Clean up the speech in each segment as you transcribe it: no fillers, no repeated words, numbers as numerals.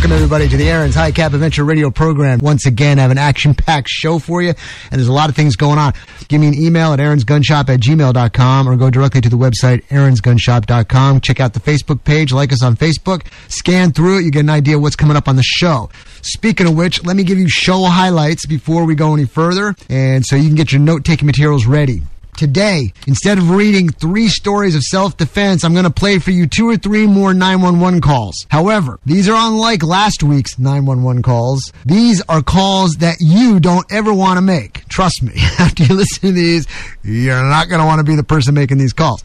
Welcome, everybody, to the Aaron's High Cap Adventure Radio Program. Once again, I have an action-packed show for you, and there's a lot of things going on. Give me an email at aaronsgunshop@gmail.com or go directly to the website, aaronsgunshop.com. Check out the Facebook page. Like us on Facebook. Scan through it. You get an idea of what's coming up on the show. Speaking of which, let me give you show highlights before we go any further, and so you can get your note-taking materials ready. Today, instead of reading 3 stories of self-defense, I'm going to play for you 2 or 3 more 911 calls. However, these are unlike last week's 911 calls. These are calls that you don't ever want to make. Trust me, after you listen to these, you're not going to want to be the person making these calls.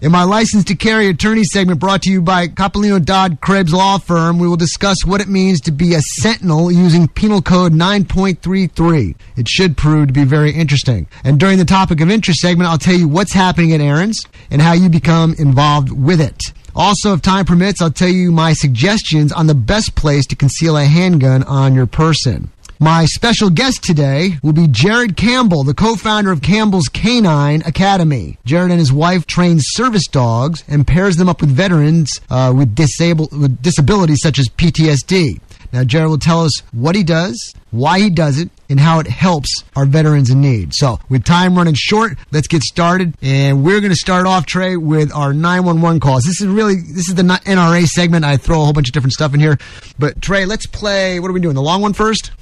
In my License to Carry Attorney segment brought to you by Capolino Dodd Krebs Law Firm, we will discuss what it means to be a sentinel using Penal Code 9.33. It should prove to be very interesting. And during the Topic of Interest segment, I'll tell you what's happening at Aaron's and how you become involved with it. Also, if time permits, I'll tell you my suggestions on the best place to conceal a handgun on your person. My special guest today will be Jared Campbell, the co-founder of Campbell's Canine Academy. Jared and his wife train service dogs and pairs them up with veterans with disabilities such as PTSD. Now, Jared will tell us what he does, why he does it, and how it helps our veterans in need. So, with time running short, let's get started. And we're going to start off, Trey, with our 911 calls. This is the NRA segment. I throw a whole bunch of different stuff in here. But, Trey, let's play, what are we doing, the long one first?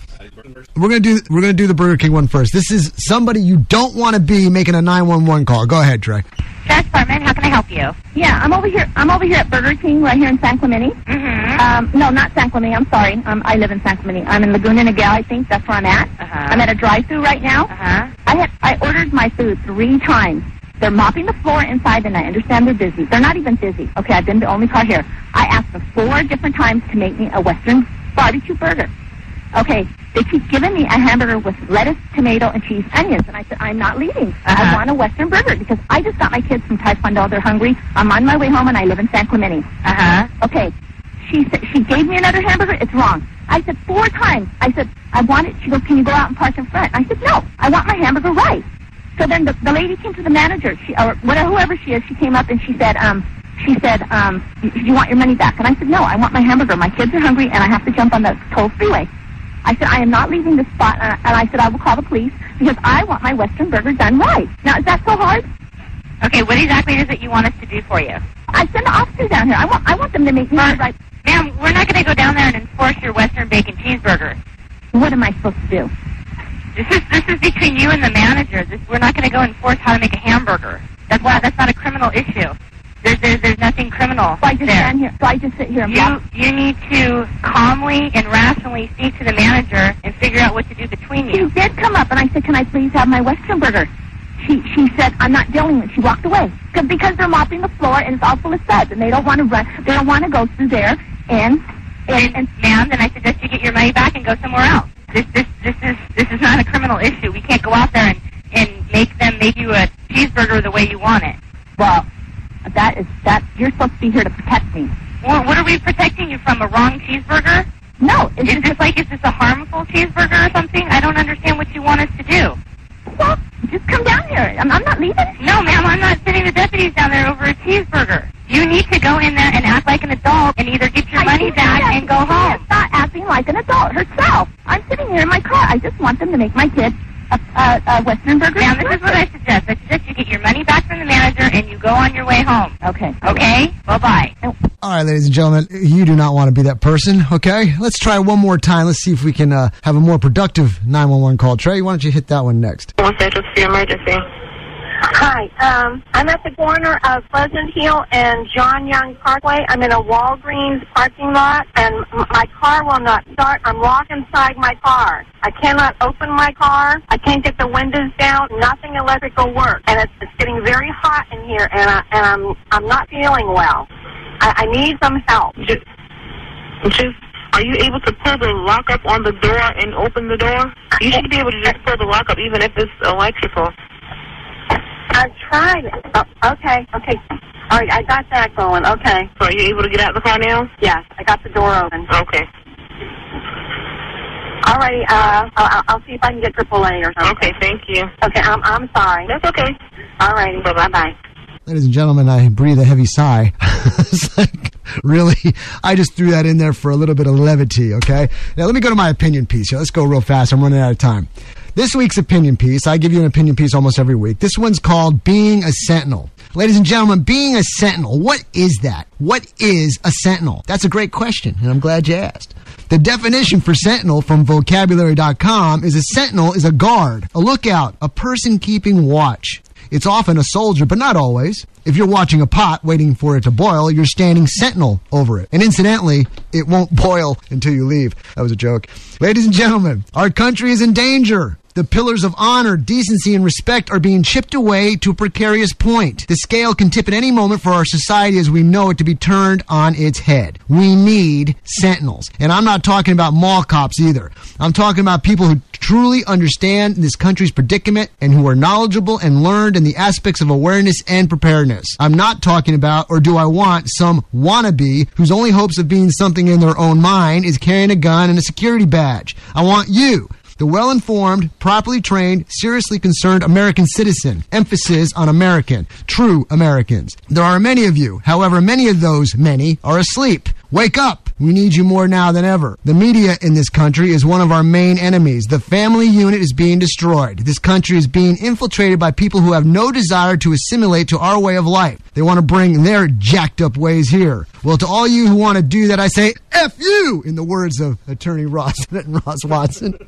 We're gonna do the Burger King one first. This is somebody you don't want to be making a 911 call. Go ahead, Trey. Tax Department, how can I help you? Yeah, I'm over here at Burger King right here in San Clemente. Mm-hmm. No, not San Clemente. I'm sorry. I live in San Clemente. I'm in Laguna Niguel, I think. That's where I'm at. Uh-huh. I'm at a drive-thru right now. Uh-huh. I ordered my food 3 times. They're mopping the floor inside, and I understand they're busy. They're not even busy. Okay, I've been the only car here. I asked them 4 different times to make me a Western barbecue burger. Okay, they keep giving me a hamburger with lettuce, tomato, and cheese, onions. And I said, I'm not leaving. Uh-huh. I want a Western burger because I just got my kids from Taekwondo. They're hungry. I'm on my way home, and I live in San Clemente. Uh-huh. Okay, she gave me another hamburger. It's wrong. I said 4 times. I said, I want it. She goes, can you go out and park in front? I said, no, I want my hamburger right. So then the lady came to the manager, whoever she is, she came up and she said, you want your money back? And I said, no, I want my hamburger. My kids are hungry, and I have to jump on the toll freeway. I said, I am not leaving this spot, and I said, I will call the police because I want my Western burger done right. Now, is that so hard? Okay, what exactly is it you want us to do for you? I send the officers down here. I want them to make me right. Ma'am, we're not going to go down there and enforce your Western bacon cheeseburger. What am I supposed to do? This is between you and the manager. We're not going to go enforce how to make a hamburger. That's not a criminal issue. There's nothing criminal. So I just sit here. You need to calmly and rationally speak to the manager and figure out what to do between you. She did come up, and I said, can I please have my Western burger? She said, I'm not dealing with it. She walked away. Because they're mopping the floor, and it's all full of suds, and they don't want to run. They don't want to go through there. And ma'am, then I suggest you get your money back and go somewhere else. This is not a criminal issue. We can't go out there and make them make you a cheeseburger the way you want it. Well... You're supposed to be here to protect me. Well, what are we protecting you from? A wrong cheeseburger? No. Is this a harmful cheeseburger or something? I don't understand what you want us to do. Well, just come down here. I'm not leaving. No, ma'am, I'm not sending the deputies down there over a cheeseburger. You need to go in there and act like an adult and either get your money back and go home. She's not acting like an adult herself. I'm sitting here in my car. I just want them to make my kids a Western burger. Ma'am, this is what I suggest. I suggest you get your money back from the manager and you go on your way home. Okay. Okay? Bye-bye. All right, ladies and gentlemen, you do not want to be that person, okay? Let's try one more time. Let's see if we can have a more productive 911 call. Trey, why don't you hit that one next? North Central City Emergency. Hi. I'm at the corner of Pleasant Hill and John Young Parkway. I'm in a Walgreens parking lot, and my car will not start. I'm locked inside my car. I cannot open my car. I can't get the windows down. Nothing electrical works, and it's getting very hot in here, and I'm not feeling well. I need some help. Are you able to pull the lock up on the door and open the door? You should be able to just pull the lock up, even if it's electrical. I've tried it. Oh, okay. All right, I got that going. Okay. So are you able to get out of the car now? Yes, I got the door open. Okay. All right, I'll see if I can get AAA or something. Okay, thank you. Okay, I'm sorry. That's okay. All righty, bye-bye. Ladies and gentlemen, I breathe a heavy sigh. It's like, really. I just threw that in there for a little bit of levity, okay? Now, let me go to my opinion piece here. Let's go real fast. I'm running out of time. This week's opinion piece, I give you an opinion piece almost every week. This one's called Being a Sentinel. Ladies and gentlemen, being a sentinel, what is that? What is a sentinel? That's a great question, and I'm glad you asked. The definition for sentinel from vocabulary.com is a sentinel is a guard, a lookout, a person keeping watch. It's often a soldier, but not always. If you're watching a pot waiting for it to boil, you're standing sentinel over it. And incidentally, it won't boil until you leave. That was a joke. Ladies and gentlemen, our country is in danger. The pillars of honor, decency, and respect are being chipped away to a precarious point. The scale can tip at any moment for our society as we know it to be turned on its head. We need sentinels. And I'm not talking about mall cops either. I'm talking about people who truly understand this country's predicament and who are knowledgeable and learned in the aspects of awareness and preparedness. I'm not talking about, or do I want, some wannabe whose only hopes of being something in their own mind is carrying a gun and a security badge. I want you, the well-informed, properly trained, seriously concerned American citizen. Emphasis on American. True Americans. There are many of you. However, many of those many are asleep. Wake up. We need you more now than ever. The media in this country is one of our main enemies. The family unit is being destroyed. This country is being infiltrated by people who have no desire to assimilate to our way of life. They want to bring their jacked up ways here. Well, to all you who want to do that, I say, F you, in the words of attorney Ross Watson.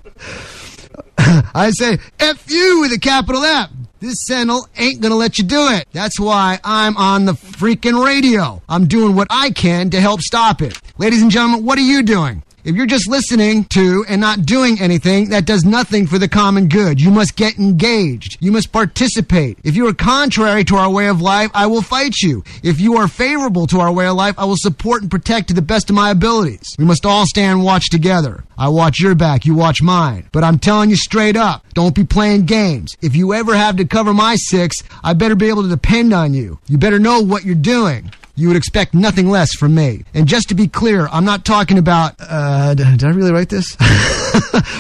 I say, F you with a capital F. This sentinel ain't going to let you do it. That's why I'm on the freaking radio. I'm doing what I can to help stop it. Ladies and gentlemen, what are you doing? If you're just listening to and not doing anything, that does nothing for the common good. You must get engaged. You must participate. If you are contrary to our way of life, I will fight you. If you are favorable to our way of life, I will support and protect to the best of my abilities. We must all stand watch together. I watch your back, you watch mine. But I'm telling you straight up, don't be playing games. If you ever have to cover my six, I better be able to depend on you. You better know what you're doing. You would expect nothing less from me. And just to be clear, I'm not talking about... did I really write this?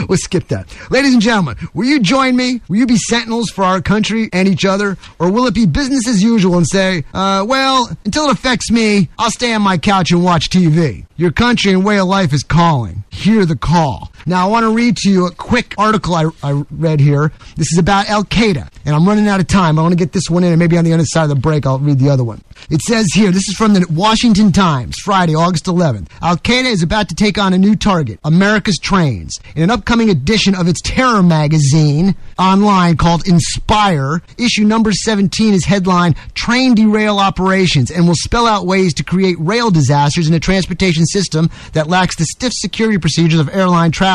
We'll skip that. Ladies and gentlemen, will you join me? Will you be sentinels for our country and each other? Or will it be business as usual and say, well, until it affects me, I'll stay on my couch and watch TV. Your country and way of life is calling. Hear the call. Now, I want to read to you a quick article I read here. This is about Al-Qaeda, and I'm running out of time. I want to get this one in, and maybe on the other side of the break, I'll read the other one. It says here, this is from the Washington Times, Friday, August 11th. Al-Qaeda is about to take on a new target, America's trains. In an upcoming edition of its terror magazine online called Inspire, issue number 17 is headlined Train Derail Operations and will spell out ways to create rail disasters in a transportation system that lacks the stiff security procedures of airline travel.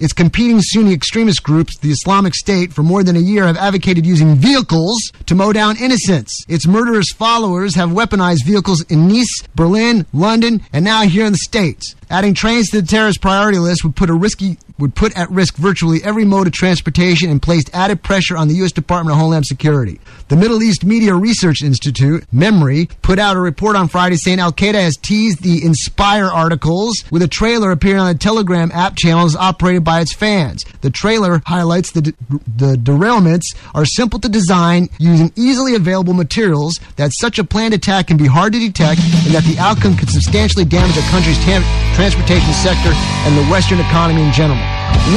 Its competing Sunni extremist groups, the Islamic State, for more than a year have advocated using vehicles to mow down innocents. Its murderous followers have weaponized vehicles in Nice, Berlin, London, and now here in the States. Adding trains to the terrorist priority list would put at risk virtually every mode of transportation and placed added pressure on the U.S. Department of Homeland Security. The Middle East Media Research Institute, MEMRI, put out a report on Friday saying Al-Qaeda has teased the Inspire articles with a trailer appearing on the Telegram app channels operated by its fans. The trailer highlights the derailments are simple to design using easily available materials, that such a planned attack can be hard to detect, and that the outcome could substantially damage a country's transportation sector and the Western economy in general.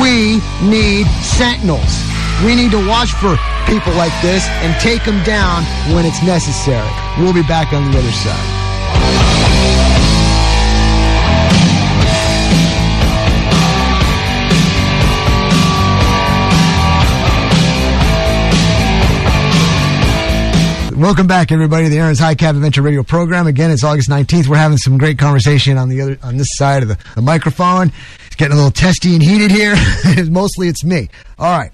We need sentinels. We need to watch for people like this and take them down when it's necessary. We'll be back on the other side. Welcome back, everybody, to the Aaron's High Cap Adventure Radio Program. Again, it's August 19th. We're having some great conversation on this side of the microphone. It's getting a little testy and heated here. Mostly it's me. All right.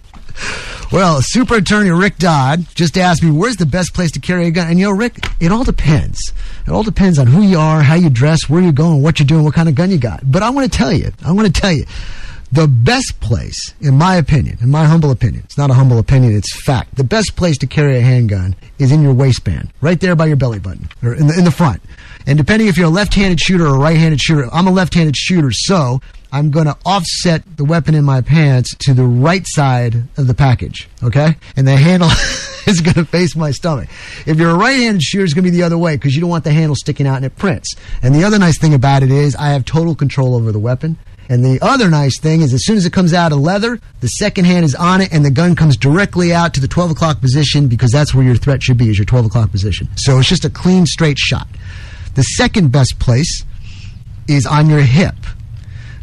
Well, Super Attorney Rick Dodd just asked me, where's the best place to carry a gun? And, you know, Rick, it all depends. It all depends on who you are, how you dress, where you're going, what you're doing, what kind of gun you got. But I want to tell you, the best place, in my opinion, in my humble opinion, it's not a humble opinion, it's fact. The best place to carry a handgun is in your waistband, right there by your belly button, or in the front. And depending if you're a left-handed shooter or a right-handed shooter, I'm a left-handed shooter, so I'm going to offset the weapon in my pants to the right side of the package, okay? And the handle... is going to face my stomach. If you're a right-handed shooter, it's going to be the other way because you don't want the handle sticking out and it prints. And the other nice thing about it is I have total control over the weapon. And the other nice thing is as soon as it comes out of leather, the second hand is on it and the gun comes directly out to the 12 o'clock position because that's where your threat should be, is your 12 o'clock position. So it's just a clean, straight shot. The second best place is on your hip.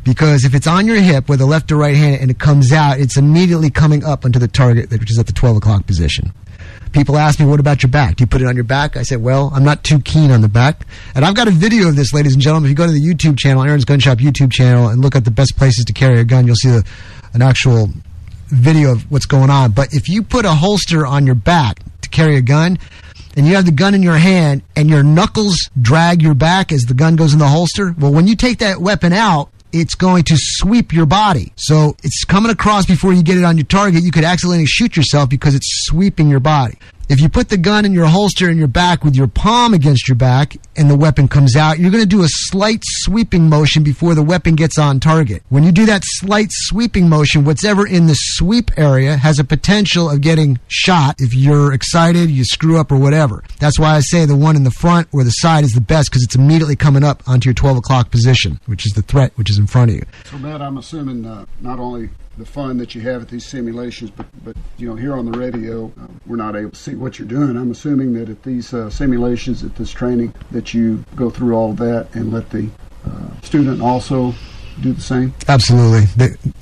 Because if it's on your hip with a left or right hand and it comes out, it's immediately coming up onto the target, which is at the 12 o'clock position. People ask me, what about your back? Do you put it on your back? I said, well, I'm not too keen on the back. And I've got a video of this, ladies and gentlemen. If you go to the YouTube channel, Aaron's Gun Shop YouTube channel, and look at the best places to carry a gun, you'll see an actual video of what's going on. But if you put a holster on your back to carry a gun, and you have the gun in your hand, and your knuckles drag your back as the gun goes in the holster, well, when you take that weapon out, it's going to sweep your body. So it's coming across before you get it on your target. You could accidentally shoot yourself because it's sweeping your body. If you put the gun in your holster in your back with your palm against your back and the weapon comes out, you're going to do a slight sweeping motion before the weapon gets on target. When you do that slight sweeping motion, whatever in the sweep area has a potential of getting shot if you're excited, you screw up or whatever. That's why I say the one in the front or the side is the best because it's immediately coming up onto your 12 o'clock position, which is the threat, which is in front of you. So, Matt, I'm assuming not only the fun that you have at these simulations, but you know, here on the radio, we're not able to see what you're doing. I'm assuming that at these simulations, at this training, that you go through all that and let the student also do the same? Absolutely.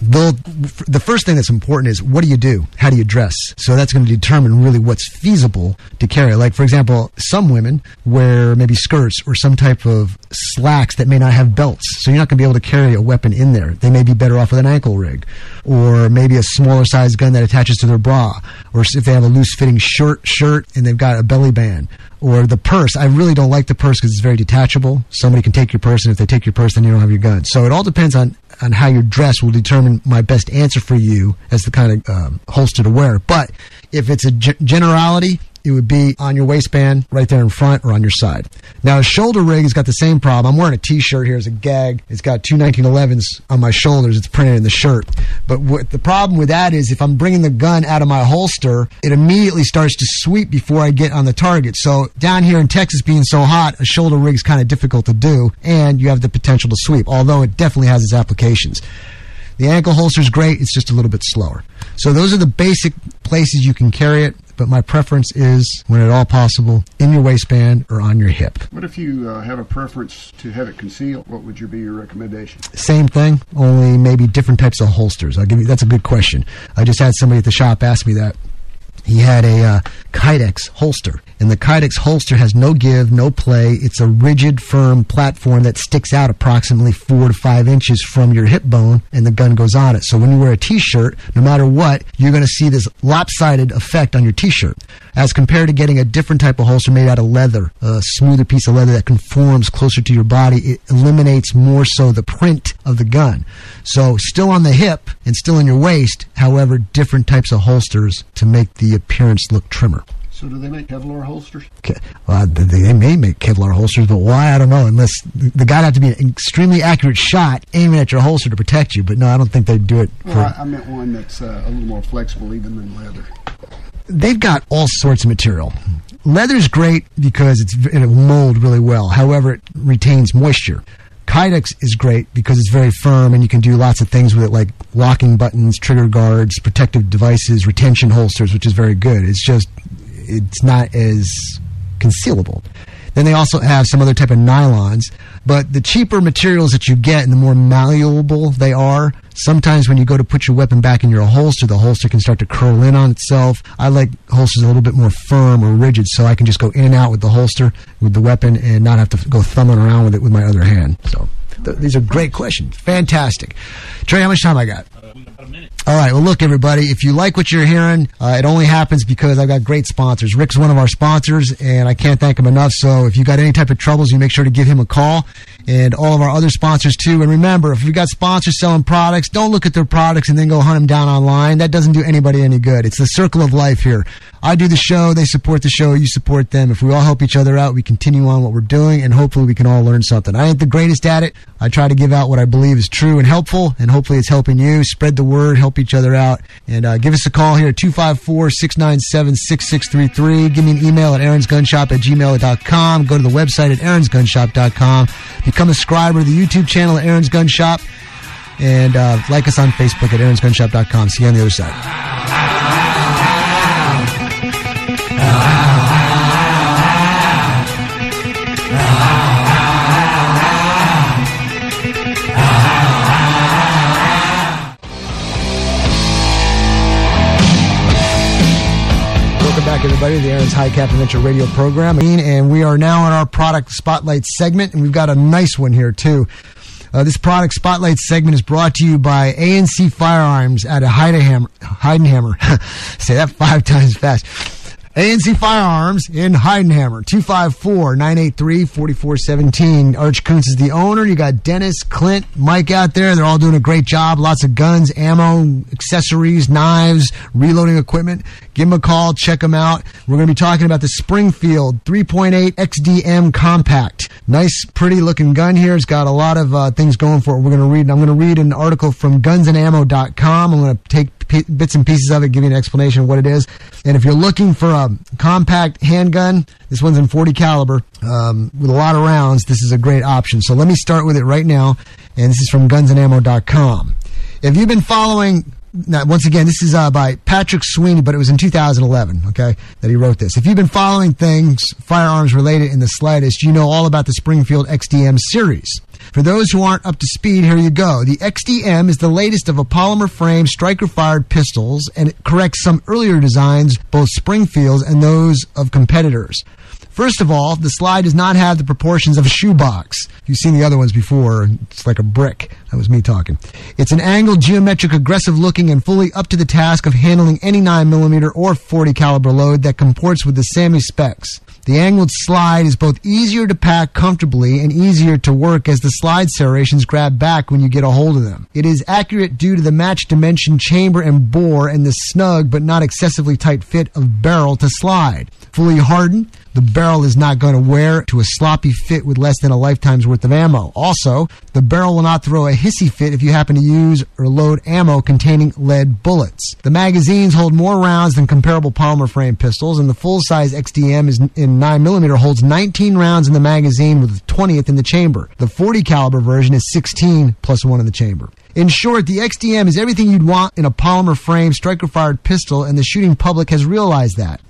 The first thing that's important is, what do you do? How do you dress? So that's going to determine really what's feasible to carry. Like, for example, some women wear maybe skirts or some type of slacks that may not have belts. So you're not going to be able to carry a weapon in there. They may be better off with an ankle rig or maybe a smaller size gun that attaches to their bra, or if they have a loose-fitting shirt and they've got a belly band. Or the purse. I really don't like the purse because it's very detachable. Somebody can take your purse, and if they take your purse, then you don't have your gun. So it all depends on how you're dressed will determine my best answer for you as the kind of holster to wear. But if it's a generality, it would be on your waistband, right there in front, or on your side. Now, a shoulder rig has got the same problem. I'm wearing a T-shirt here as a gag. It's got two 1911s on my shoulders. It's printed in the shirt. But what the problem with that is, if I'm bringing the gun out of my holster, it immediately starts to sweep before I get on the target. So down here in Texas, being so hot, a shoulder rig is kind of difficult to do, and you have the potential to sweep, although it definitely has its applications. The ankle holster is great. It's just a little bit slower. So those are the basic places you can carry it. But my preference is, when at all possible, in your waistband or on your hip. What if you have a preference to have it concealed? What would be your recommendation? Same thing, only maybe different types of holsters. That's a good question. I just had somebody at the shop ask me that. He had a Kydex holster, and the Kydex holster has no give, no play. It's a rigid, firm platform that sticks out approximately 4 to 5 inches from your hip bone, and the gun goes on it. So when you wear a T-shirt, no matter what, you're going to see this lopsided effect on your T-shirt, as compared to getting a different type of holster made out of leather, a smoother piece of leather that conforms closer to your body. It eliminates more so the print of the gun. So still on the hip and still in your waist, however, different types of holsters to make the appearance look trimmer. So do they make Kevlar holsters? Okay. Well, they may make Kevlar holsters, but why? I don't know, unless the guy had to be an extremely accurate shot aiming at your holster to protect you. But no, I don't think they'd do it. Well, I meant one that's a little more flexible even than leather. They've got all sorts of material. Leather's great because it'll mold really well. However, it retains moisture. Kydex is great because it's very firm and you can do lots of things with it, like locking buttons, trigger guards, protective devices, retention holsters, which is very good. It's just, it's not as concealable. Then they also have some other type of nylons, but the cheaper materials that you get and the more malleable they are, sometimes when you go to put your weapon back in your holster, the holster can start to curl in on itself. I like holsters a little bit more firm or rigid, so I can just go in and out with the holster, with the weapon, and not have to go thumbing around with it with my other hand. So these are great questions. Fantastic. Trey, how much time I got? About a minute. All right. Well, look, everybody, if you like what you're hearing, it only happens because I've got great sponsors. Rick's one of our sponsors, and I can't thank him enough. So if you got any type of troubles, you make sure to give him a call, and all of our other sponsors, too. And remember, if we got sponsors selling products, don't look at their products and then go hunt them down online. That doesn't do anybody any good. It's the circle of life here. I do the show. They support the show. You support them. If we all help each other out, we continue on what we're doing, and hopefully we can all learn something. I ain't the greatest at it. I try to give out what I believe is true and helpful, and hopefully it's helping you. Spread the word. Help help each other out. And give us a call here at 254-697-6633. Give me an email at aaronsgunshop@gmail.com. Go to the website at aaronsgunshop.com. Become a subscriber to the YouTube channel at Aaron's Gun Shop. And like us on Facebook at aaronsgunshop.com. See you on the other side. Welcome back, everybody, to the Aaron's High Cap Adventure Radio Program. And we are now in our Product Spotlight segment, and we've got a nice one here, too. This Product Spotlight segment is brought to you by ANC Firearms out of Heidenhammer. Say that 5 times fast. ANC Firearms in Heidenhammer, 254-983-4417. Arch Kuntz is the owner. You got Dennis, Clint, Mike out there. They're all doing a great job. Lots of guns, ammo, accessories, knives, reloading equipment. Give them a call. Check them out. We're going to be talking about the Springfield 3.8 XDM Compact. Nice, pretty-looking gun here. It's got a lot of things going for it. I'm going to read an article from gunsandammo.com. I'm going to take bits and pieces of it, give you an explanation of what it is. And if you're looking for a compact handgun, this one's in .40 caliber with a lot of rounds. This is a great option. So let me start with it right now. And this is from gunsandammo.com. If you've been following... Now, once again, this is by Patrick Sweeney, but it was in 2011, okay, that he wrote this. If you've been following things firearms related in the slightest, you know all about the Springfield XDM series. For those who aren't up to speed, here you go. The XDM is the latest of a polymer frame striker-fired pistols, and it corrects some earlier designs, both Springfield's and those of competitors. First of all, the slide does not have the proportions of a shoebox. If you've seen the other ones before, it's like a brick. That was me talking. It's an angled, geometric, aggressive-looking, and fully up to the task of handling any 9mm or .40 caliber load that comports with the SAMI specs. The angled slide is both easier to pack comfortably and easier to work as the slide serrations grab back when you get a hold of them. It is accurate due to the matched dimension, chamber, and bore, and the snug but not excessively tight fit of barrel to slide. Fully hardened, the barrel is not going to wear to a sloppy fit with less than a lifetime's worth of ammo. Also, the barrel will not throw a hissy fit if you happen to use or load ammo containing lead bullets. The magazines hold more rounds than comparable polymer frame pistols, and the full-size XDM is in 9mm holds 19 rounds in the magazine with the 20th in the chamber. The .40 caliber version is 16 plus 1 in the chamber. In short, the XDM is everything you'd want in a polymer frame striker-fired pistol, and the shooting public has realized that.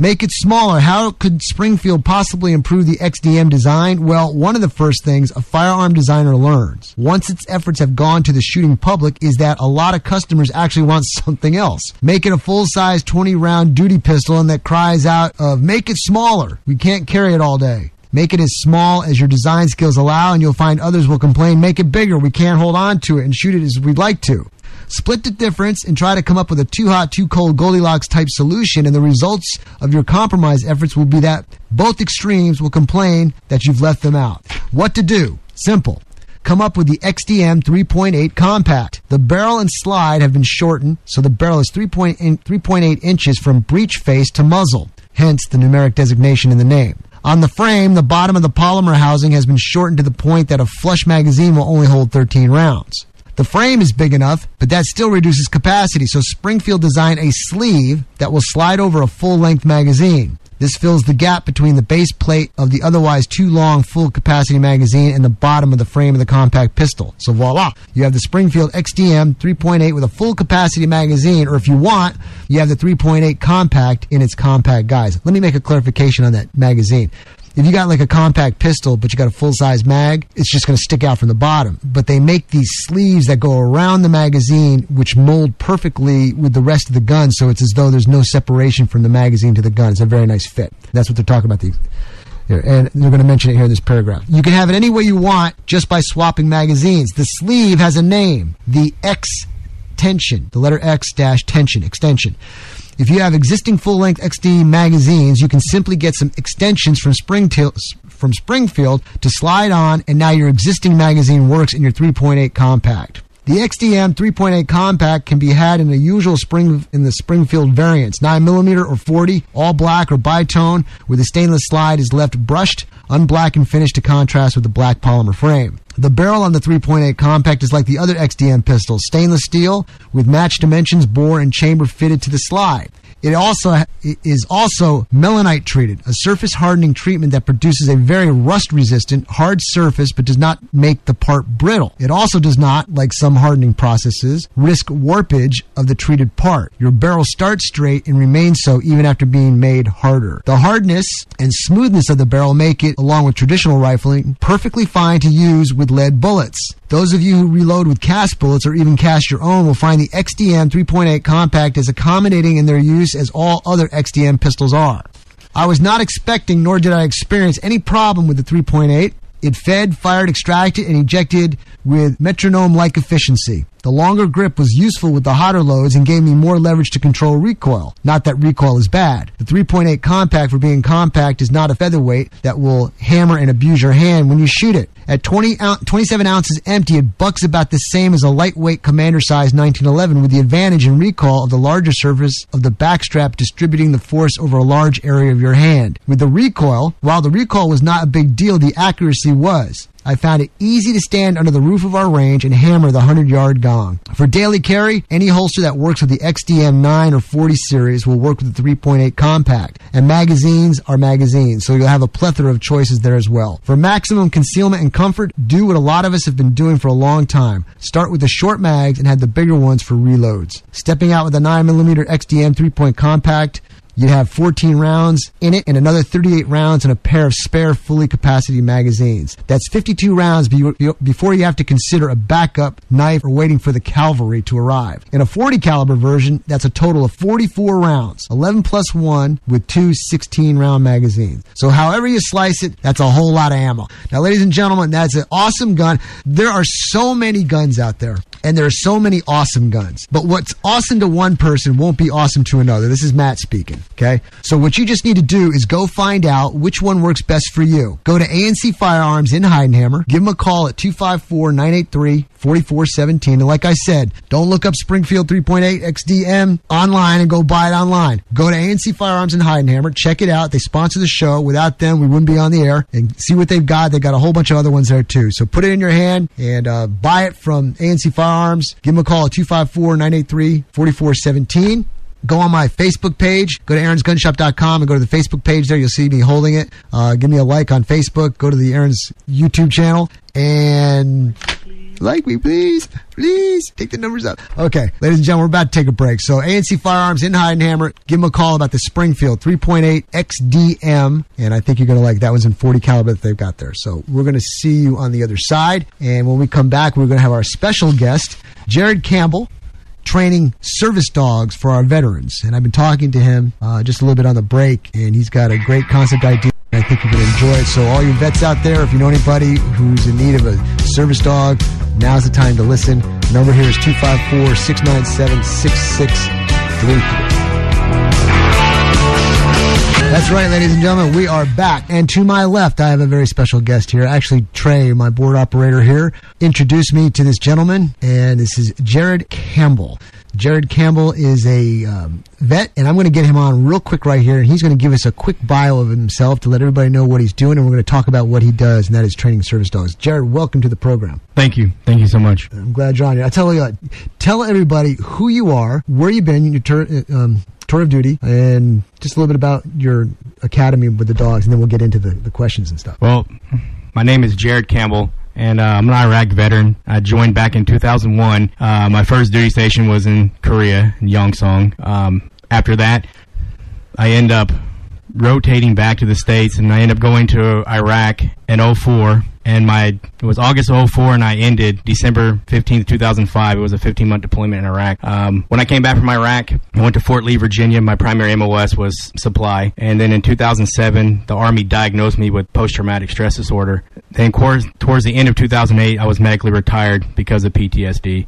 Make it smaller. How could Springfield possibly improve the XDM design? Well, one of the first things a firearm designer learns, once its efforts have gone to the shooting public, is that a lot of customers actually want something else. Make it a full-size 20-round duty pistol, and that cries out of, make it smaller. We can't carry it all day. Make it as small as your design skills allow, and you'll find others will complain, make it bigger. We can't hold on to it and shoot it as we'd like to. Split the difference and try to come up with a too hot, too cold Goldilocks type solution, and the results of your compromise efforts will be that both extremes will complain that you've left them out. What to do? Simple. Come up with the XDM 3.8 Compact. The barrel and slide have been shortened, so the barrel is 3.8 inches from breech face to muzzle, hence the numeric designation in the name. On the frame, the bottom of the polymer housing has been shortened to the point that a flush magazine will only hold 13 rounds. The frame is big enough, but that still reduces capacity, so Springfield designed a sleeve that will slide over a full-length magazine. This fills the gap between the base plate of the otherwise too long full-capacity magazine and the bottom of the frame of the compact pistol. So voila! You have the Springfield XDM 3.8 with a full-capacity magazine, or if you want, you have the 3.8 Compact in its compact guise. Let me make a clarification on that magazine. If you got like a compact pistol, but you got a full-size mag, it's just going to stick out from the bottom. But they make these sleeves that go around the magazine, which mold perfectly with the rest of the gun, so it's as though there's no separation from the magazine to the gun. It's a very nice fit. That's what they're talking about. And they're going to mention it here in this paragraph. You can have it any way you want just by swapping magazines. The sleeve has a name, the X-Tension, the letter X-Tension, extension. If you have existing full-length XD magazines, you can simply get some extensions from Springfield to slide on, and now your existing magazine works in your 3.8 Compact. The XDM 3.8 Compact can be had in the usual Springfield variants, 9mm or 40, all black or bitone, where the stainless slide is left brushed, unblacked and finished to contrast with the black polymer frame. The barrel on the 3.8 Compact is like the other XDM pistols, stainless steel with matched dimensions, bore, and chamber fitted to the slide. It is also melanite treated, a surface hardening treatment that produces a very rust resistant, hard surface but does not make the part brittle. It also does not, like some hardening processes, risk warpage of the treated part. Your barrel starts straight and remains so even after being made harder. The hardness and smoothness of the barrel make it, along with traditional rifling, perfectly fine to use with lead bullets. Those of you who reload with cast bullets or even cast your own will find the XDM 3.8 Compact as accommodating in their use as all other XDM pistols are. I was not expecting, nor did I experience any problem with the 3.8. It fed, fired, extracted, and ejected with metronome-like efficiency. The longer grip was useful with the hotter loads and gave me more leverage to control recoil. Not that recoil is bad. The 3.8 Compact, for being compact, is not a featherweight that will hammer and abuse your hand when you shoot it. At 27 ounces empty, it bucks about the same as a lightweight commander size 1911, with the advantage in recoil of the larger surface of the backstrap distributing the force over a large area of your hand. With the recoil, while the recoil was not a big deal, the accuracy was. I found it easy to stand under the roof of our range and hammer the 100-yard gong. For daily carry, any holster that works with the XDM 9 or 40 series will work with the 3.8 Compact. And magazines are magazines, so you'll have a plethora of choices there as well. For maximum concealment and comfort, do what a lot of us have been doing for a long time. Start with the short mags and have the bigger ones for reloads. Stepping out with a 9mm XDM 3.8 Compact, you'd have 14 rounds in it and another 38 rounds and a pair of spare fully capacity magazines. That's 52 rounds before you have to consider a backup knife or waiting for the cavalry to arrive. In a 40 caliber version, that's a total of 44 rounds, 11 plus 1 with two 16-round magazines. So however you slice it, that's a whole lot of ammo. Now, ladies and gentlemen, that's an awesome gun. There are so many guns out there, and there are so many awesome guns. But what's awesome to one person won't be awesome to another. This is Matt speaking. Okay, so what you just need to do is go find out which one works best for you. Go to ANC Firearms in Heidenhammer. Give them a call at 254-983-4417. And like I said, don't look up Springfield 3.8 XDM online and go buy it online. Go to ANC Firearms in Heidenhammer. Check it out. They sponsor the show. Without them, we wouldn't be on the air. And see what they've got. They've got a whole bunch of other ones there too. So put it in your hand and buy it from ANC Firearms. Give them a call at 254-983-4417. Go on my Facebook page. Go to aaronsgunshop.com and go to the Facebook page there. You'll see me holding it. Give me a like on Facebook. Go to the Aaron's YouTube channel and like me, please. Please take the numbers up. Okay, ladies and gentlemen, we're about to take a break. So ANC Firearms in Heidenhammer. Give them a call about the Springfield 3.8 XDM. And I think you're going to like that one's in 40 caliber that they've got there. So we're going to see you on the other side. And when we come back, we're going to have our special guest, Jared Campbell, training service dogs for our veterans. And I've been talking to him just a little bit on the break, and he's got a great concept idea. I think you're going to enjoy it. So all you vets out there, if you know anybody who's in need of a service dog, now's the time to listen. The number here is 254-697-6633. That's right, ladies and gentlemen, we are back. And to my left, I have a very special guest here. Actually, Trey, my board operator here, introduced me to this gentleman, and this is Jared Campbell. Jared Campbell is a vet, and I'm going to get him on real quick right here, and he's going to give us a quick bio of himself to let everybody know what he's doing, and we're going to talk about what he does, and that is training service dogs. Jared, welcome to the program. Thank you. Thank you so much. I'm glad you're on here. I tell you what, tell everybody who you are, where you've been, your tour of duty, and just a little bit about your academy with the dogs, and then we'll get into the questions and stuff. Well, my name is Jared Campbell, and I'm an Iraq veteran. I joined back in 2001. My first duty station was in Korea, in Yeongsong. After that, I end up rotating back to the States, and I end up going to Iraq in 2004. And it was August 2004, and I ended December 15, 2005. It was a 15-month deployment in Iraq. When I came back from Iraq, I went to Fort Lee, Virginia. My primary MOS was supply. And then in 2007, the Army diagnosed me with post-traumatic stress disorder. Then towards the end of 2008, I was medically retired because of PTSD.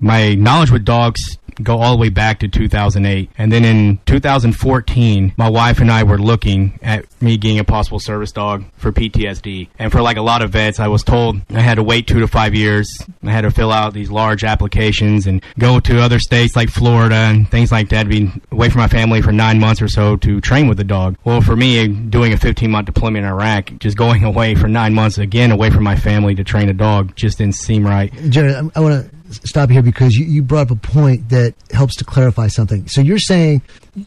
My knowledge with dogs go all the way back to 2008. And then in 2014, my wife and I were looking at me getting a possible service dog for PTSD. And for like a lot of vets, I was told I had to wait 2 to 5 years. I had to fill out these large applications and go to other states like Florida and things like that, be away from my family for 9 months or so to train with a dog. Well, for me, doing a 15-month deployment in Iraq, just going away for 9 months, again, away from my family to train a dog just didn't seem right. Jared, I want to stop here because you brought up a point that helps to clarify something. So you're saying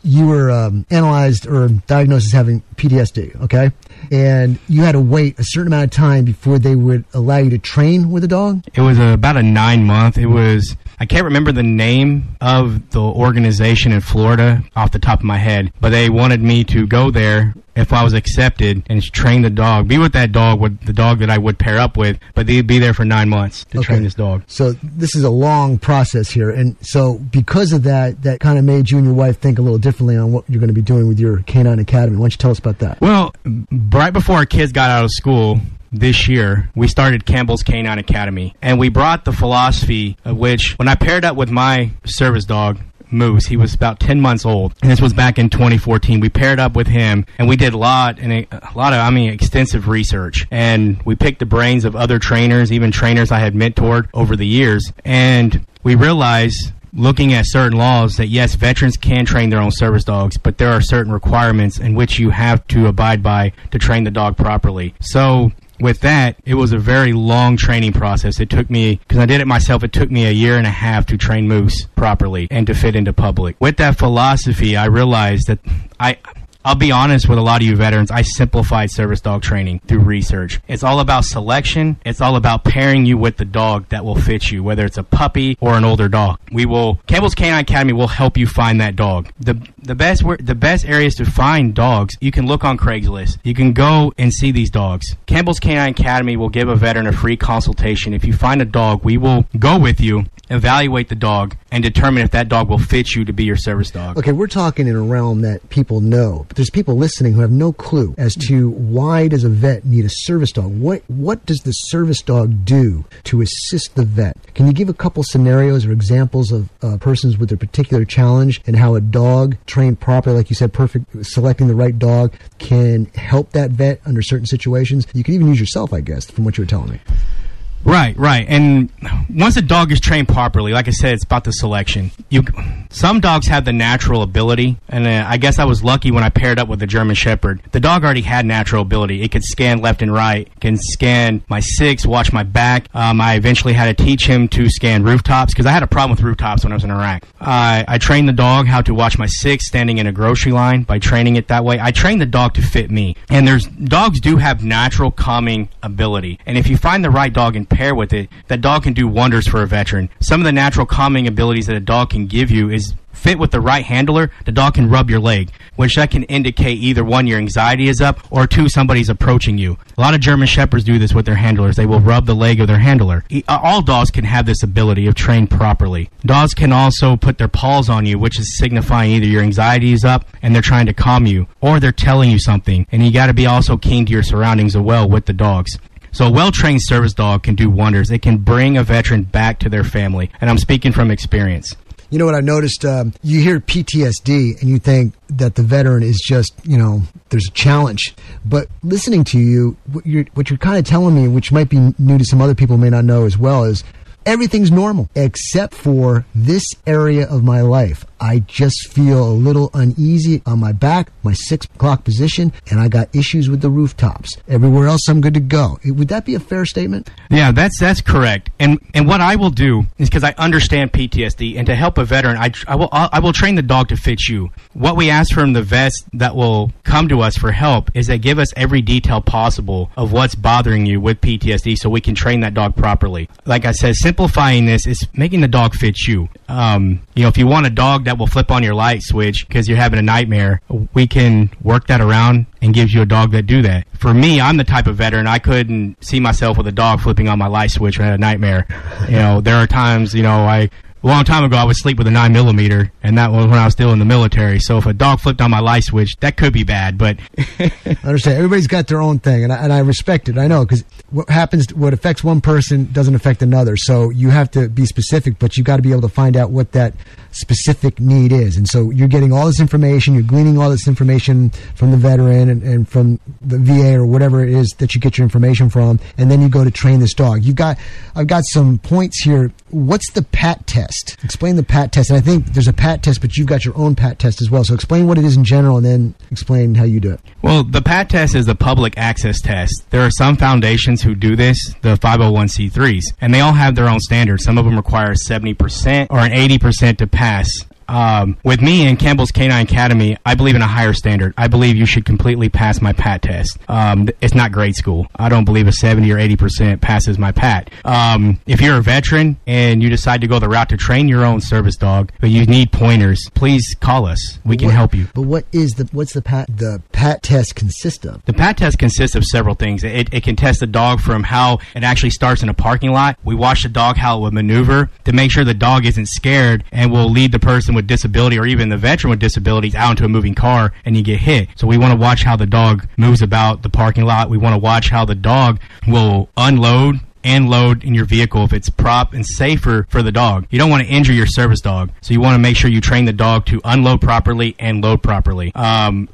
you were analyzed or diagnosed as having PTSD, okay? And you had to wait a certain amount of time before they would allow you to train with a dog? It was about a 9 month. It was, I can't remember the name of the organization in Florida off the top of my head, but they wanted me to go there if I was accepted and train the dog, be with that dog, with the dog that I would pair up with, but they'd be there for 9 months to train this dog. So this is a long process here. And so because of that, that kind of made you and your wife think a little differently on what you're going to be doing with your Canine Academy. Why don't you tell us about that? Well, right before our kids got out of school this year, we started Campbell's Canine Academy. And we brought the philosophy of which, when I paired up with my service dog, Moose, he was about 10 months old, and this was back in 2014. We paired up with him and we did a lot of extensive research, and we picked the brains of other trainers, even trainers I had mentored over the years, and we realized, looking at certain laws, that yes, veterans can train their own service dogs, but there are certain requirements in which you have to abide by to train the dog properly. So with that, it was a very long training process. It took me, because I did it myself, it took me a 1.5 years to train Moose properly and to fit into public. With that philosophy, I realized that I'll be honest with a lot of you veterans, I simplified service dog training through research. It's all about selection. It's all about pairing you with the dog that will fit you, whether it's a puppy or an older dog. Campbell's Canine Academy will help you find that dog. The best areas to find dogs, you can look on Craigslist. You can go and see these dogs. Campbell's Canine Academy will give a veteran a free consultation. If you find a dog, we will go with you, evaluate the dog, and determine if that dog will fit you to be your service dog. Okay, we're talking in a realm that people know, but there's people listening who have no clue as to why does a vet need a service dog? What does the service dog do to assist the vet? Can you give a couple scenarios or examples of persons with a particular challenge and how a dog trained properly, like you said, perfect, selecting the right dog, can help that vet under certain situations? You can even use yourself, I guess, from what you were telling me. Right. And once a dog is trained properly, like I said, it's about the selection. Some dogs have the natural ability, and I guess I was lucky when I paired up with a German Shepherd. The dog already had natural ability. It could scan left and right, can scan my six, watch my back. I eventually had to teach him to scan rooftops because I had a problem with rooftops when I was in Iraq. I trained the dog how to watch my six standing in a grocery line by training it that way. I trained the dog to fit me. And dogs do have natural calming ability. And if you find the right dog and pair with it, that dog can do wonders for a veteran. Some of the natural calming abilities that a dog can give you is, fit with the right handler, the dog can rub your leg, which that can indicate either one, your anxiety is up, or two, somebody's approaching you. A lot of German Shepherds do this with their handlers. They will rub the leg of their handler. All dogs can have this ability if trained properly. Dogs can also put their paws on you, which is signifying either your anxiety is up and they're trying to calm you, or they're telling you something. And you got to be also keen to your surroundings as well with the dogs. So a well-trained service dog can do wonders. It can bring a veteran back to their family. And I'm speaking from experience. You know what I noticed? You hear PTSD and you think that the veteran is just, there's a challenge. But listening to you, what you're kind of telling me, which might be new to some other people who may not know as well, is everything's normal except for this area of my life. I just feel a little uneasy on my back, my 6 o'clock position, and I got issues with the rooftops. Everywhere else, I'm good to go. Would that be a fair statement? Yeah, that's correct. And what I will do is, because I understand PTSD, and to help a veteran, I will train the dog to fit you. What we ask from the vets that will come to us for help is they give us every detail possible of what's bothering you with PTSD, so we can train that dog properly. Like I said, simplifying this is making the dog fit you. If you want a dog that will flip on your light switch because you're having a nightmare, we can work that around and gives you a dog that do that. For me, I'm the type of veteran, I couldn't see myself with a dog flipping on my light switch or had a nightmare. You know, there are times, you know, a long time ago, I would sleep with a 9mm, and that was when I was still in the military. So if a dog flipped on my light switch, that could be bad, but... I understand. Everybody's got their own thing, and I respect it. I know, because what affects one person doesn't affect another. So you have to be specific, but you got to be able to find out what that specific need is. And so you're getting all this information, you're gleaning all this information from the veteran and from the VA or whatever it is that you get your information from, and then you go to train this dog. I've got some points here. What's the PAT test? Explain the PAT test. And I think there's a PAT test, but you've got your own PAT test as well. So explain what it is in general and then explain how you do it. Well, the PAT test is the public access test. There are some foundations who do this, the 501c3s, and they all have their own standards. Some of them require 70% or an 80% to pass. With me and Campbell's Canine Academy, I believe in a higher standard. I believe you should completely pass my PAT test. It's not grade school. I don't believe a 70 or 80% passes my PAT. If you're a veteran and you decide to go the route to train your own service dog, but you need pointers, please call us. We can help you. But what's the PAT test consist of? The PAT test consists of several things. It can test the dog from how it actually starts in a parking lot. We watch the dog how it would maneuver to make sure the dog isn't scared and will lead the person with disability or even the veteran with disabilities out into a moving car and you get hit. So we want to watch how the dog moves about the parking lot. We want to watch how the dog will unload and load in your vehicle if it's prop and safer for the dog. You don't want to injure your service dog, so you want to make sure you train the dog to unload properly and load properly.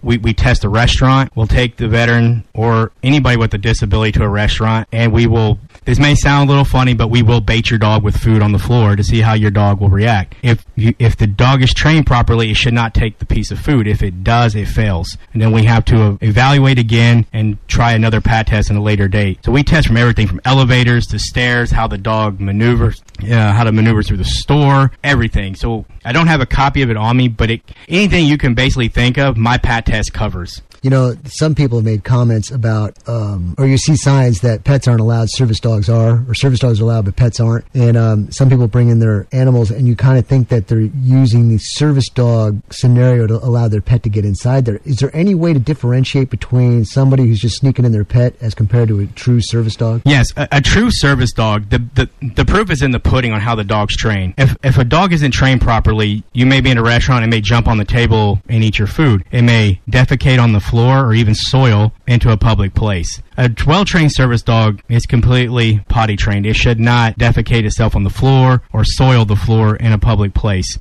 We test a restaurant. We'll take the veteran or anybody with a disability to a restaurant, and we will, this may sound a little funny, but we will bait your dog with food on the floor to see how your dog will react. If the dog is trained properly, it should not take the piece of food. If it does, it fails. And then we have to evaluate again and try another PAT test on a later date. So we test from everything from elevators to stairs, how the dog maneuvers, how to maneuver through the store, everything. So I don't have a copy of it on me, but anything you can basically think of, my PAT test covers. You know, some people have made comments about, or you see signs that pets aren't allowed, service dogs are, or service dogs are allowed, but pets aren't. And some people bring in their animals, and you kind of think that they're using the service dog scenario to allow their pet to get inside there. Is there any way to differentiate between somebody who's just sneaking in their pet as compared to a true service dog? Yes, a true service dog, the proof is in the pudding on how the dog's trained. If a dog isn't trained properly, you may be in a restaurant, it may jump on the table and eat your food. It may defecate on the floor or even soil into a public place. A well-trained service dog is completely potty trained. It should not defecate itself on the floor or soil the floor in a public place.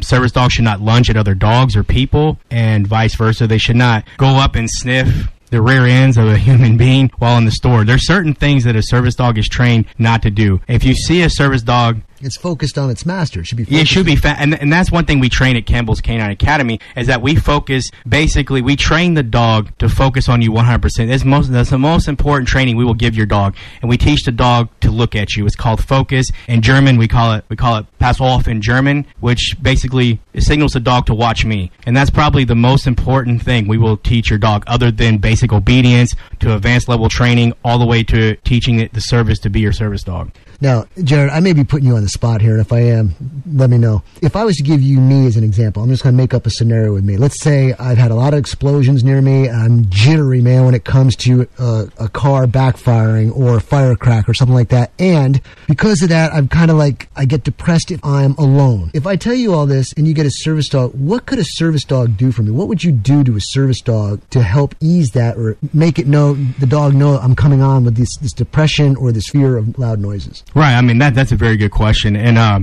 Service dogs should not lunge at other dogs or people, and vice versa. They should not go up and sniff the rear ends of a human being while in the store. There's certain things that a service dog is trained not to do. If you see a service dog, it's focused on its master. It should be focused. It should be, and that's one thing we train at Campbell's Canine Academy, is that we focus, basically, we train the dog to focus on you 100%. That's the most important training we will give your dog, and we teach the dog to look at you. It's called focus. In German, we call it pass off in German, which basically signals the dog to watch me, and that's probably the most important thing we will teach your dog, other than basic obedience to advanced level training, all the way to teaching it the service to be your service dog. Now, Jared, I may be putting you on the spot here, and if I am, let me know. If I was to give you me as an example, I'm just going to make up a scenario with me. Let's say I've had a lot of explosions near me. I'm jittery, man, when it comes to a car backfiring or a firecracker or something like that. And because of that, I'm kind of like, I get depressed if I'm alone. If I tell you all this and you get a service dog, what could a service dog do for me? What would you do to a service dog to help ease that or make it know, the dog know, I'm coming on with this depression or this fear of loud noises? Right. I mean, that's a very good question. And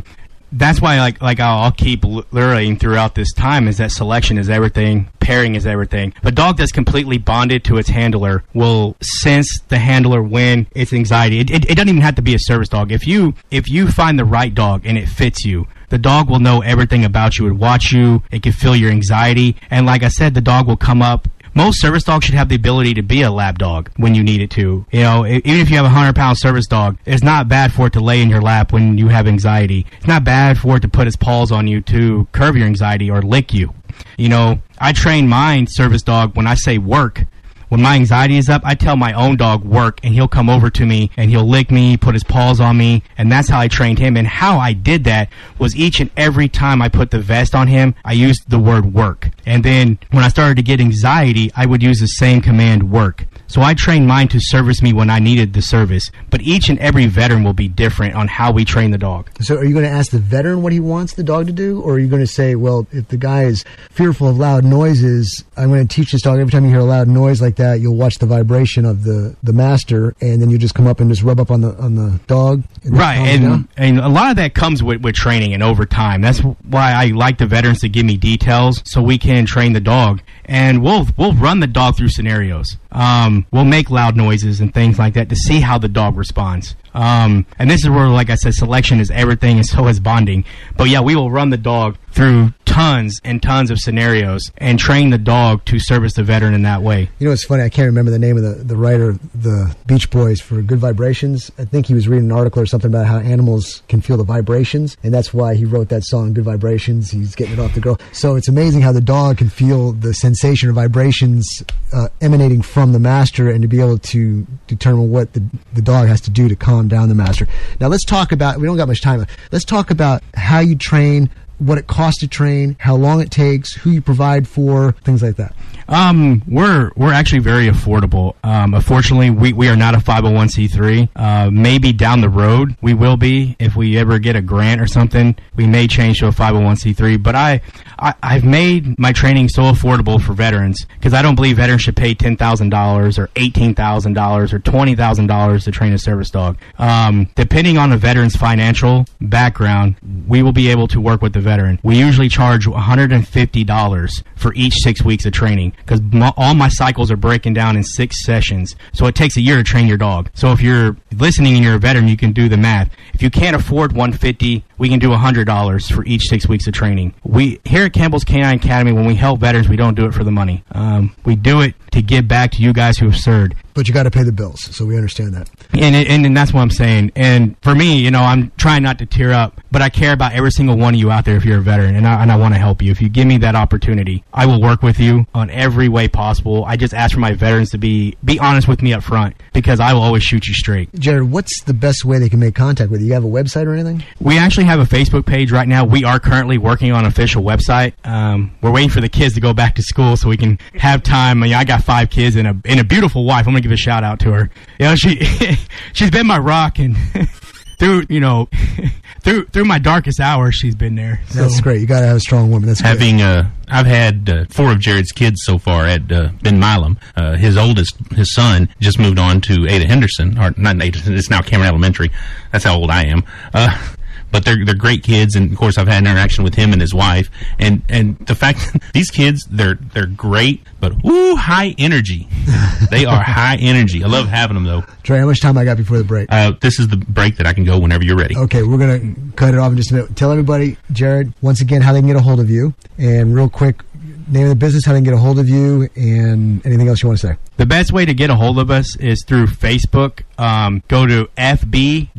that's why, like I'll keep learning throughout this time, is that selection is everything. Pairing is everything. A dog that's completely bonded to its handler will sense the handler when it's anxiety. It doesn't even have to be a service dog. If you find the right dog and it fits you, the dog will know everything about you. It will watch you. It can feel your anxiety. And like I said, the dog will come up. Most service dogs should have the ability to be a lap dog when you need it to. You know, even if you have a 100-pound service dog, it's not bad for it to lay in your lap when you have anxiety. It's not bad for it to put its paws on you to curb your anxiety or lick you. You know, I train my service dog when I say work. when my anxiety is up, I tell my own dog work, and he'll come over to me, and he'll lick me, put his paws on me, and that's how I trained him. And how I did that was each and every time I put the vest on him, I used the word work. And then when I started to get anxiety, I would use the same command, work. So I trained mine to service me when I needed the service. But each and every veteran will be different on how we train the dog. So are you going to ask the veteran what he wants the dog to do? Or are you going to say, well, if the guy is fearful of loud noises, I'm going to teach this dog every time you hear a loud noise like that, you'll watch the vibration of the master, and then you just come up and just rub up on the dog. Right. And a lot of that comes with training and over time. That's why I like the veterans to give me details so we can train the dog. And we'll run the dog through scenarios. We'll make loud noises and things like that to see how the dog responds. And this is where, like I said, selection is everything, and so is bonding. But yeah, we will run the dog through tons and tons of scenarios and train the dog to service the veteran in that way. You know, it's funny. I can't remember the name of the writer, the Beach Boys, for Good Vibrations. I think he was reading an article or something about how animals can feel the vibrations, and that's why he wrote that song, Good Vibrations. He's getting it off the girl. So it's amazing how the dog can feel the sensation or vibrations emanating from the master, and to be able to determine what the dog has to do to calm down the master. Now let's talk about, we don't got much time left. Let's talk about how you train, what it costs to train, how long it takes, who you provide for, things like that. We're actually very affordable. Unfortunately, we are not a 501c3. Maybe down the road we will be. If we ever get a grant or something, we may change to a 501c3. But I've made my training so affordable for veterans because I don't believe veterans should pay $10,000 or $18,000 or $20,000 to train a service dog. Depending on a veteran's financial background, we will be able to work with the veteran. We usually charge $150 for each 6 weeks of training because all my cycles are breaking down in 6 sessions. So it takes a year to train your dog. So if you're listening and you're a veteran, you can do the math. If you can't afford $150, we can do $100 for each 6 weeks of training. We here at Campbell's Canine Academy, when we help veterans, we don't do it for the money. We do it to give back to you guys who have served. But you got to pay the bills, so we understand that. And that's what I'm saying. And for me, you know, I'm trying not to tear up, but I care about every single one of you out there if you're a veteran, and I want to help you. If you give me that opportunity, I will work with you on every way possible. I just ask for my veterans to be honest with me up front because I will always shoot you straight. Jared, what's the best way they can make contact with you? You have a website or anything? We actually have a Facebook page right now. We are currently working on an official website. We're waiting for the kids to go back to school so we can have time. I mean, I got 5 kids and a beautiful wife. I'm going to give a shout out to her. You know, she's been my rock, and through my darkest hours, she's been there. So. That's great. You got to have a strong woman. That's having great. I've had 4 of Jared's kids so far at Ben Milam. His oldest, his son, just moved on to Ada Henderson, or not Ada. It's now Cameron Elementary. That's how old I am. But they're great kids, and of course I've had an interaction with him and his wife, and the fact that these kids they're great, but high energy. They are high energy. I love having them though. Trey, how much time I got before the break? This is the break that I can go whenever you're ready. Okay, we're gonna cut it off in just a minute. Tell everybody, Jared, once again how they can get a hold of you, and real quick, name of the business, how they can get a hold of you, and anything else you want to say. The best way to get a hold of us is through Facebook. Go to fb.me/Campbell's,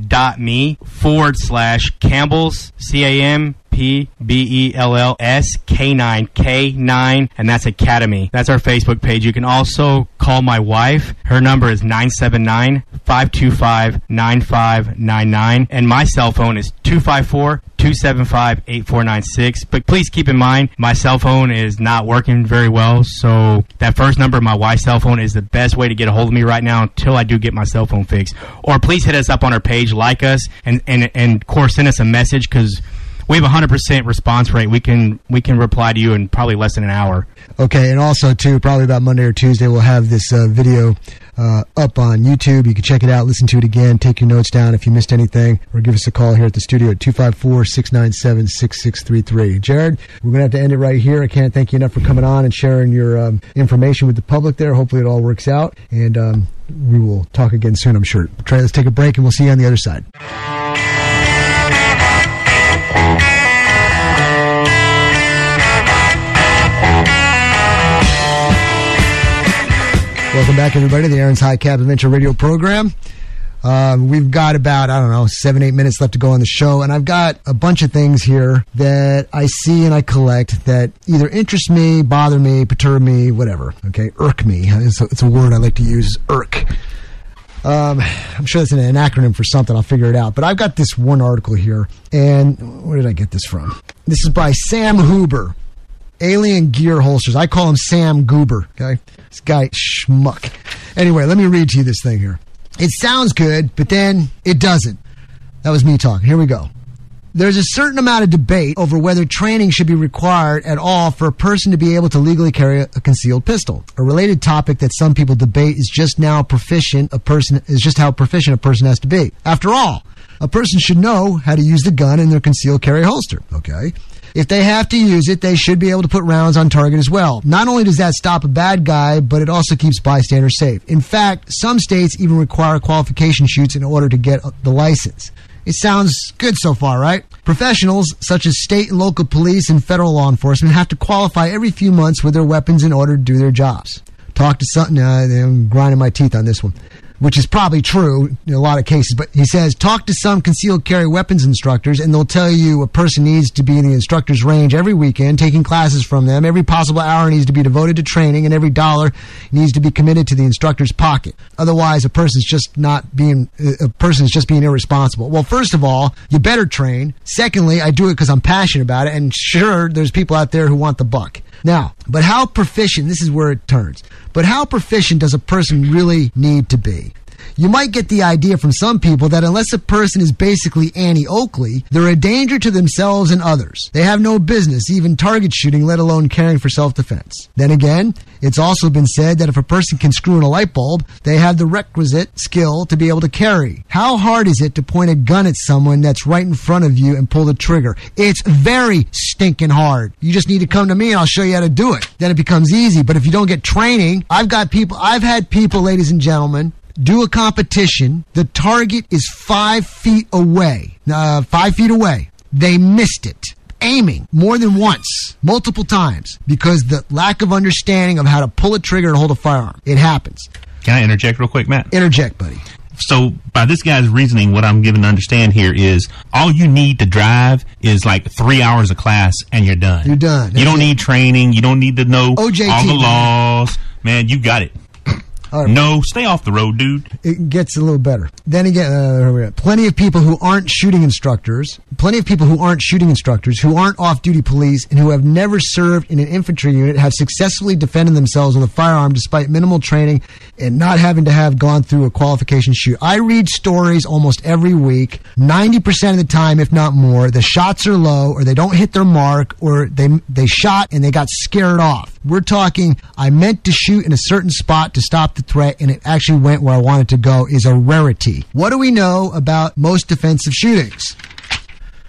CAMPBELLS, K9, and that's Academy. That's our Facebook page. You can also call my wife. Her number is 979-525-9599, and my cell phone is 254-275-8496. But please keep in mind, my cell phone is not working very well, so that first number, my wife's cell phone, is the best way to get a hold of me right now until I do get my cell phone fixed. Or please hit us up on our page, like us, and of course send us a message, because we have 100% response rate. We can reply to you in probably less than an hour. Okay, and also, too, probably about Monday or Tuesday, we'll have this video up on YouTube. You can check it out, listen to it again, take your notes down if you missed anything, or give us a call here at the studio at 254-697-6633. Jared, we're going to have to end it right here. I can't thank you enough for coming on and sharing your information with the public there. Hopefully it all works out, and we will talk again soon, I'm sure. Trey, let's take a break, and we'll see you on the other side. Welcome back, everybody, to the Aaron's High Cap Adventure Radio Program. We've got about, I don't know, 7-8 minutes left to go on the show. And I've got a bunch of things here that I see and I collect that either interest me, bother me, perturb me, whatever. Okay. Irk me. It's a word I like to use, irk. I'm sure that's an acronym for something. I'll figure it out. But I've got this one article here. And where did I get this from? This is by Sam Huber. Alien Gear Holsters. I call him Sam Goober. Okay. This guy, schmuck. Anyway, let me read to you this thing here. It sounds good, but then it doesn't. That was me talking. Here we go. There's a certain amount of debate over whether training should be required at all for a person to be able to legally carry a concealed pistol. A related topic that some people debate is just how proficient a person has to be. After all, a person should know how to use the gun in their concealed carry holster. Okay. If they have to use it, they should be able to put rounds on target as well. Not only does that stop a bad guy, but it also keeps bystanders safe. In fact, some states even require qualification shoots in order to get the license. It sounds good so far, right? Professionals, such as state and local police and federal law enforcement, have to qualify every few months with their weapons in order to do their jobs. Talk to something, I'm grinding my teeth on this one, which is probably true in a lot of cases, but he says, talk to some concealed carry weapons instructors and they'll tell you a person needs to be in the instructor's range every weekend, taking classes from them. Every possible hour needs to be devoted to training and every dollar needs to be committed to the instructor's pocket. Otherwise, a person's just being irresponsible. Well, first of all, you better train. Secondly, I do it because I'm passionate about it. And sure, there's people out there who want the buck. Now, but how proficient, this is where it turns, but how proficient does a person really need to be? You might get the idea from some people that unless a person is basically Annie Oakley, they're a danger to themselves and others. They have no business even target shooting, let alone caring for self-defense. Then again, it's also been said that if a person can screw in a light bulb, they have the requisite skill to be able to carry. How hard is it to point a gun at someone that's right in front of you and pull the trigger? It's very stinking hard. You just need to come to me and I'll show you how to do it. Then it becomes easy. But if you don't get training, I've had people, ladies and gentlemen, do a competition. The target is 5 feet away. 5 feet away. They missed it. Aiming more than once, multiple times, because the lack of understanding of how to pull a trigger and hold a firearm. It happens. Can I interject real quick, Matt? Interject, buddy. So by this guy's reasoning, what I'm given to understand here is all you need to drive is like 3 hours of class and you're done. You're done. That's you don't it. Need training. You don't need to know OJT, all the laws. Man, you got it. Right. No, stay off the road, dude. It gets a little better. Then again, plenty of people who aren't shooting instructors, who aren't off-duty police, and who have never served in an infantry unit have successfully defended themselves with a firearm despite minimal training and not having to have gone through a qualification shoot. I read stories almost every week, 90% of the time, if not more. The shots are low, or they don't hit their mark, or they shot and they got scared off. We're talking, I meant to shoot in a certain spot to stop the threat and it actually went where I wanted to go, is a rarity. What do we know about most defensive shootings?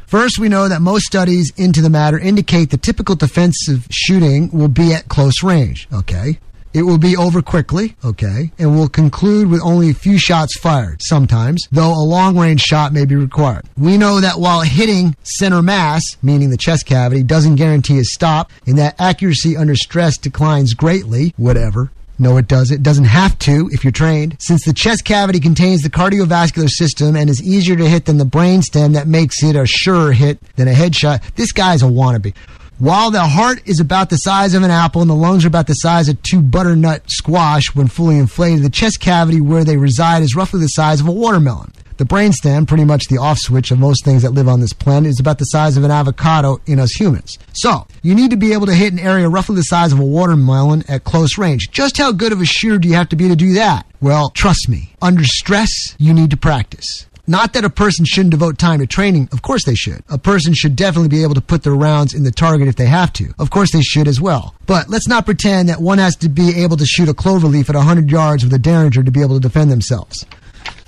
First, we know that most studies into the matter indicate the typical defensive shooting will be at close range. Okay. It will be over quickly, okay, and will conclude with only a few shots fired sometimes, though a long-range shot may be required. We know that while hitting center mass, meaning the chest cavity, doesn't guarantee a stop, and that accuracy under stress declines greatly, whatever. No, it doesn't. It doesn't have to if you're trained. Since the chest cavity contains the cardiovascular system and is easier to hit than the brainstem, that makes it a surer hit than a headshot. This guy's a wannabe. While the heart is about the size of an apple and the lungs are about the size of two butternut squash when fully inflated, the chest cavity where they reside is roughly the size of a watermelon. The brainstem, pretty much the off switch of most things that live on this planet, is about the size of an avocado in us humans. So, you need to be able to hit an area roughly the size of a watermelon at close range. Just how good of a shooter do you have to be to do that? Well, trust me, under stress, you need to practice. Not that a person shouldn't devote time to training. Of course they should. A person should definitely be able to put their rounds in the target if they have to. Of course they should as well. But let's not pretend that one has to be able to shoot a clover leaf at 100 yards with a Derringer to be able to defend themselves.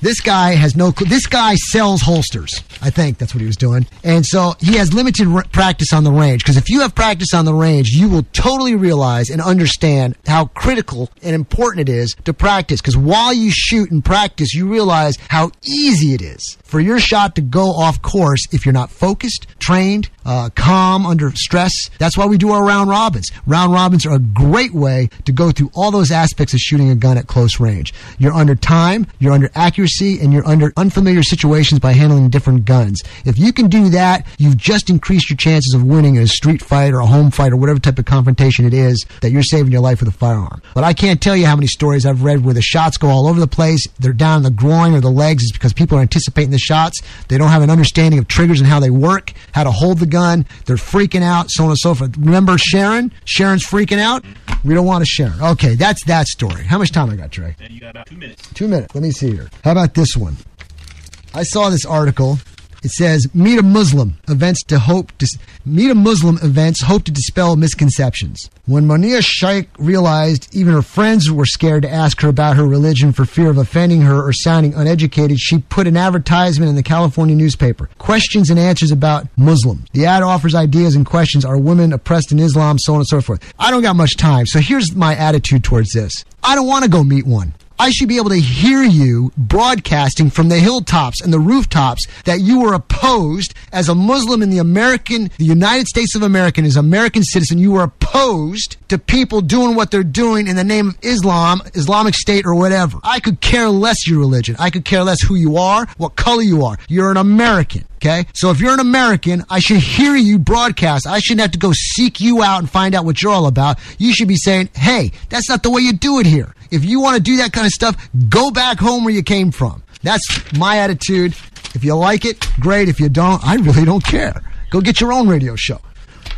This guy has no clue. This guy sells holsters. I think that's what he was doing. And so he has limited practice on the range. Because if you have practice on the range, you will totally realize and understand how critical and important it is to practice. Because while you shoot and practice, you realize how easy it is for your shot to go off course if you're not focused, trained, calm under stress. That's why we do our round robins. Round robins are a great way to go through all those aspects of shooting a gun at close range. You're under time. You're under accuracy. accuracy and you're under unfamiliar situations by handling different guns. If you can do that, you've just increased your chances of winning in a street fight or a home fight or whatever type of confrontation it is that you're saving your life with a firearm. But I can't tell you how many stories I've read where the shots go all over the place. They're down in the groin or the legs. It's because people are anticipating the shots. They don't have an understanding of triggers and how they work, how to hold the gun. They're freaking out, so on and so forth. Remember Sharon? Sharon's freaking out. We don't want to share. Okay, that's that story. How much time I got, Trey? You got about 2 minutes. 2 minutes. Let me see here. How about this one? I saw this article. It says, Meet a Muslim events hope to dispel misconceptions. When Monia Shaikh realized even her friends were scared to ask her about her religion for fear of offending her or sounding uneducated, she put an advertisement in the California newspaper. Questions and answers about Muslims. The ad offers ideas and questions. Are women oppressed in Islam? So on and so forth. I don't got much time, so here's my attitude towards this. I don't want to go meet one. I should be able to hear you broadcasting from the hilltops and the rooftops that you were opposed as a Muslim in the United States of America, as an American citizen. You were opposed to people doing what they're doing in the name of Islam, Islamic State, or whatever. I could care less your religion. I could care less who you are, what color you are. You're an American. Okay? So if you're an American, I should hear you broadcast. I shouldn't have to go seek you out and find out what you're all about. You should be saying, hey, that's not the way you do it here. If you want to do that kind of stuff, go back home where you came from. That's my attitude. If you like it, great. If you don't, I really don't care. Go get your own radio show.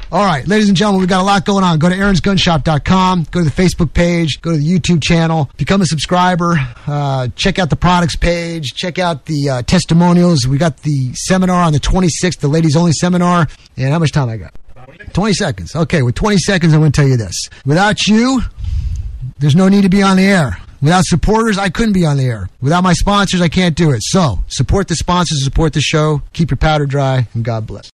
All right, ladies and gentlemen, we've got a lot going on. Go to aaronsgunshop.com, go to the Facebook page, go to the YouTube channel, become a subscriber, check out the products page, check out the testimonials. We got the seminar on the 26th, the ladies only seminar. And how much time I got? 20 seconds. Okay, with 20 seconds, I'm going to tell you this. Without you, there's no need to be on the air. Without supporters, I couldn't be on the air. Without my sponsors, I can't do it. So support the sponsors, support the show, keep your powder dry, and God bless.